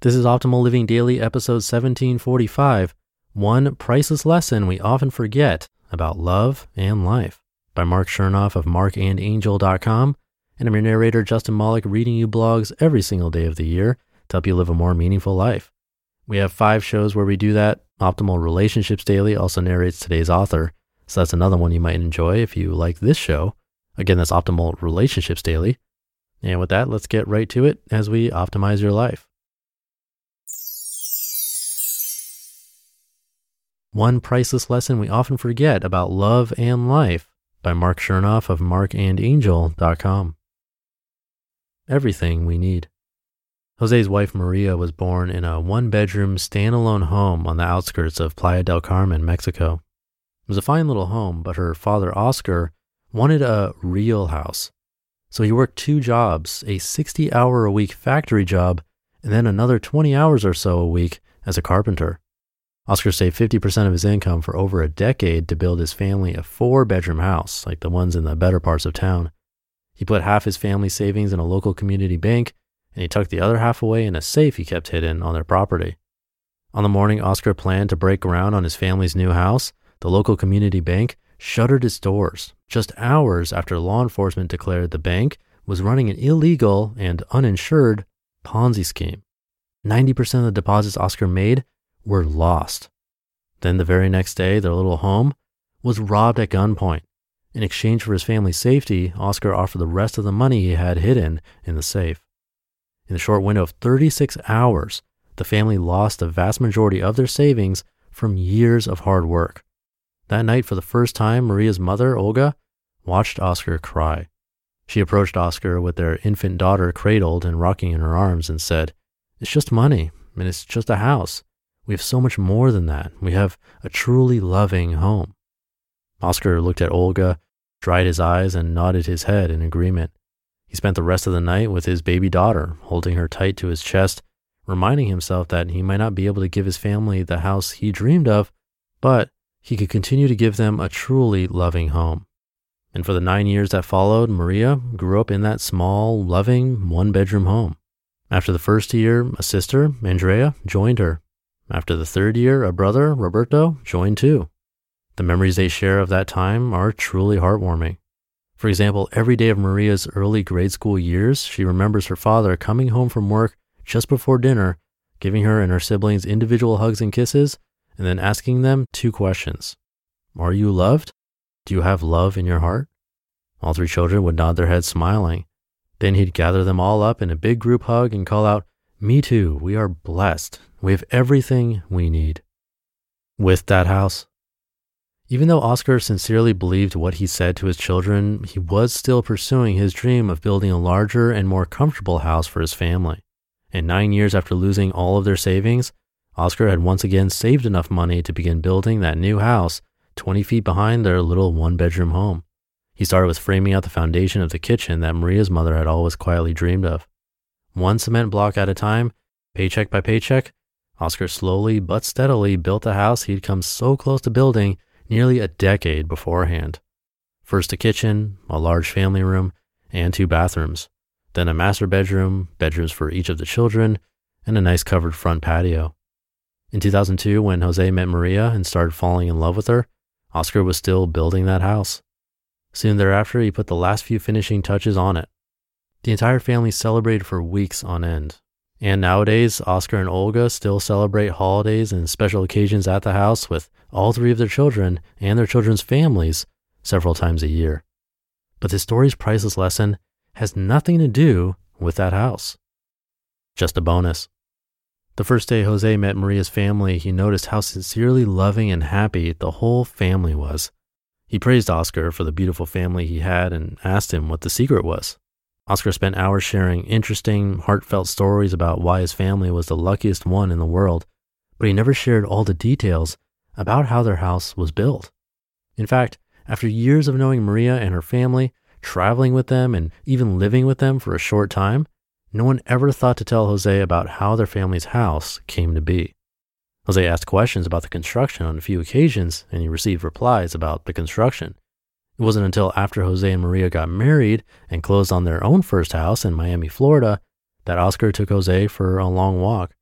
This is Optimal Living Daily, episode 1745, One Priceless Lesson We Often Forget About Love and Life, by Marc Chernoff of markandangel.com. And I'm your narrator, Justin Malek, reading you blogs every single day of the year to help you live a more meaningful life. We have 5 shows where we do that. Optimal Relationships Daily also narrates today's author, so that's another one you might enjoy if you like this show. Again, that's Optimal Relationships Daily. And with that, let's get right to it as we optimize your life. One Priceless Lesson We Often Forget About Love and Life, by Marc Chernoff of markandangel.com. Everything we need. Jose's wife Maria was born in a 1-bedroom standalone home on the outskirts of Playa del Carmen, Mexico. It was a fine little home, but her father Oscar wanted a real house. So he worked 2 jobs, a 60-hour-a-week factory job, and then another 20 hours or so a week as a carpenter. Oscar saved 50% of his income for over a decade to build his family a 4-bedroom house, like the ones in the better parts of town. He put half his family savings in a local community bank, and he tucked the other half away in a safe he kept hidden on their property. On the morning Oscar planned to break ground on his family's new house, the local community bank shuttered its doors just hours after law enforcement declared the bank was running an illegal and uninsured Ponzi scheme. 90% of the deposits Oscar made were lost. Then the very next day, their little home was robbed at gunpoint. In exchange for his family's safety, Oscar offered the rest of the money he had hidden in the safe. In the short window of 36 hours, the family lost the vast majority of their savings from years of hard work. That night, for the first time, Maria's mother, Olga, watched Oscar cry. She approached Oscar with their infant daughter cradled and rocking in her arms and said, "It's just money, and it's just a house. We have so much more than that. We have a truly loving home." Oscar looked at Olga, dried his eyes, and nodded his head in agreement. He spent the rest of the night with his baby daughter, holding her tight to his chest, reminding himself that he might not be able to give his family the house he dreamed of, but he could continue to give them a truly loving home. And for the 9 years that followed, Maria grew up in that small, loving, 1-bedroom home. After the first year, a sister, Andrea, joined her. After the third year, a brother, Roberto, joined too. The memories they share of that time are truly heartwarming. For example, every day of Maria's early grade school years, she remembers her father coming home from work just before dinner, giving her and her siblings individual hugs and kisses, and then asking them 2 questions. Are you loved? Do you have love in your heart? All 3 children would nod their heads smiling. Then he'd gather them all up in a big group hug and call out, "Me too, we are blessed. We have everything we need." With that house. Even though Oscar sincerely believed what he said to his children, he was still pursuing his dream of building a larger and more comfortable house for his family. And 9 years after losing all of their savings, Oscar had once again saved enough money to begin building that new house 20 feet behind their little 1-bedroom home. He started with framing out the foundation of the kitchen that Maria's mother had always quietly dreamed of. One cement block at a time, paycheck by paycheck, Oscar slowly but steadily built the house he'd come so close to building nearly a decade beforehand. First a kitchen, a large family room, and 2 bathrooms, then a master bedroom, bedrooms for each of the children, and a nice covered front patio. In 2002, when Jose met Maria and started falling in love with her, Oscar was still building that house. Soon thereafter, he put the last few finishing touches on it. The entire family celebrated for weeks on end. And nowadays, Oscar and Olga still celebrate holidays and special occasions at the house with all three of their children and their children's families several times a year. But the story's priceless lesson has nothing to do with that house. Just a bonus. The first day Jose met Maria's family, he noticed how sincerely loving and happy the whole family was. He praised Oscar for the beautiful family he had and asked him what the secret was. Oscar spent hours sharing interesting, heartfelt stories about why his family was the luckiest one in the world, but he never shared all the details about how their house was built. In fact, after years of knowing Maria and her family, traveling with them, and even living with them for a short time, no one ever thought to tell Jose about how their family's house came to be. Jose asked questions about the construction on a few occasions, and he received replies about the construction. It wasn't until after Jose and Maria got married and closed on their own first house in Miami, Florida, that Oscar took Jose for a long walk.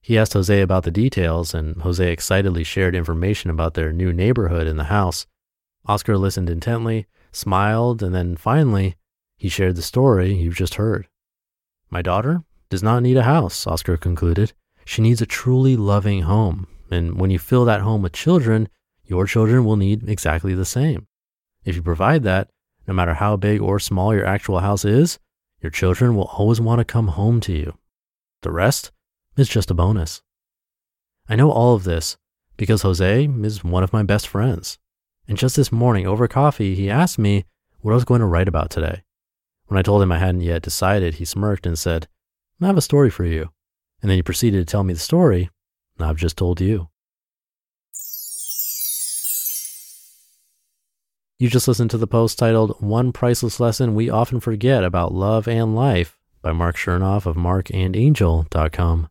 He asked Jose about the details, and Jose excitedly shared information about their new neighborhood and the house. Oscar listened intently, smiled, and then finally, he shared the story you've just heard. My daughter does not need a house, Oscar concluded. She needs a truly loving home. And when you fill that home with children, your children will need exactly the same. If you provide that, no matter how big or small your actual house is, your children will always want to come home to you. The rest is just a bonus. I know all of this because Jose is one of my best friends. And just this morning over coffee, he asked me what I was going to write about today. When I told him I hadn't yet decided, he smirked and said, I have a story for you. And then he proceeded to tell me the story I've just told you. You just listened to the post titled One Priceless Lesson We Often Forget About Love and Life by Marc Chernoff of markandangel.com.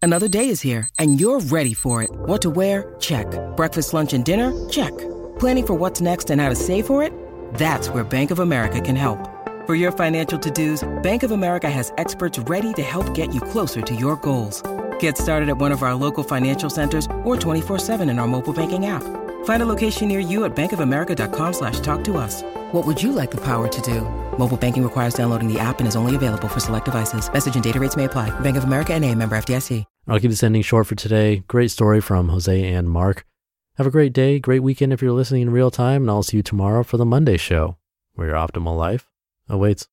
Another day is here and you're ready for it. What to wear? Check. Breakfast, lunch, and dinner? Check. Planning for what's next and how to save for it? That's where Bank of America can help. For your financial to-dos, Bank of America has experts ready to help get you closer to your goals. Get started at one of our local financial centers or 24/7 in our mobile banking app. Find a location near you at bankofamerica.com/talktous. What would you like the power to do? Mobile banking requires downloading the app and is only available for select devices. Message and data rates may apply. Bank of America NA, member FDIC. I'll keep this ending short for today. Great story from Jose and Mark. Have a great day, great weekend if you're listening in real time, and I'll see you tomorrow for the Monday show, where your optimal life awaits.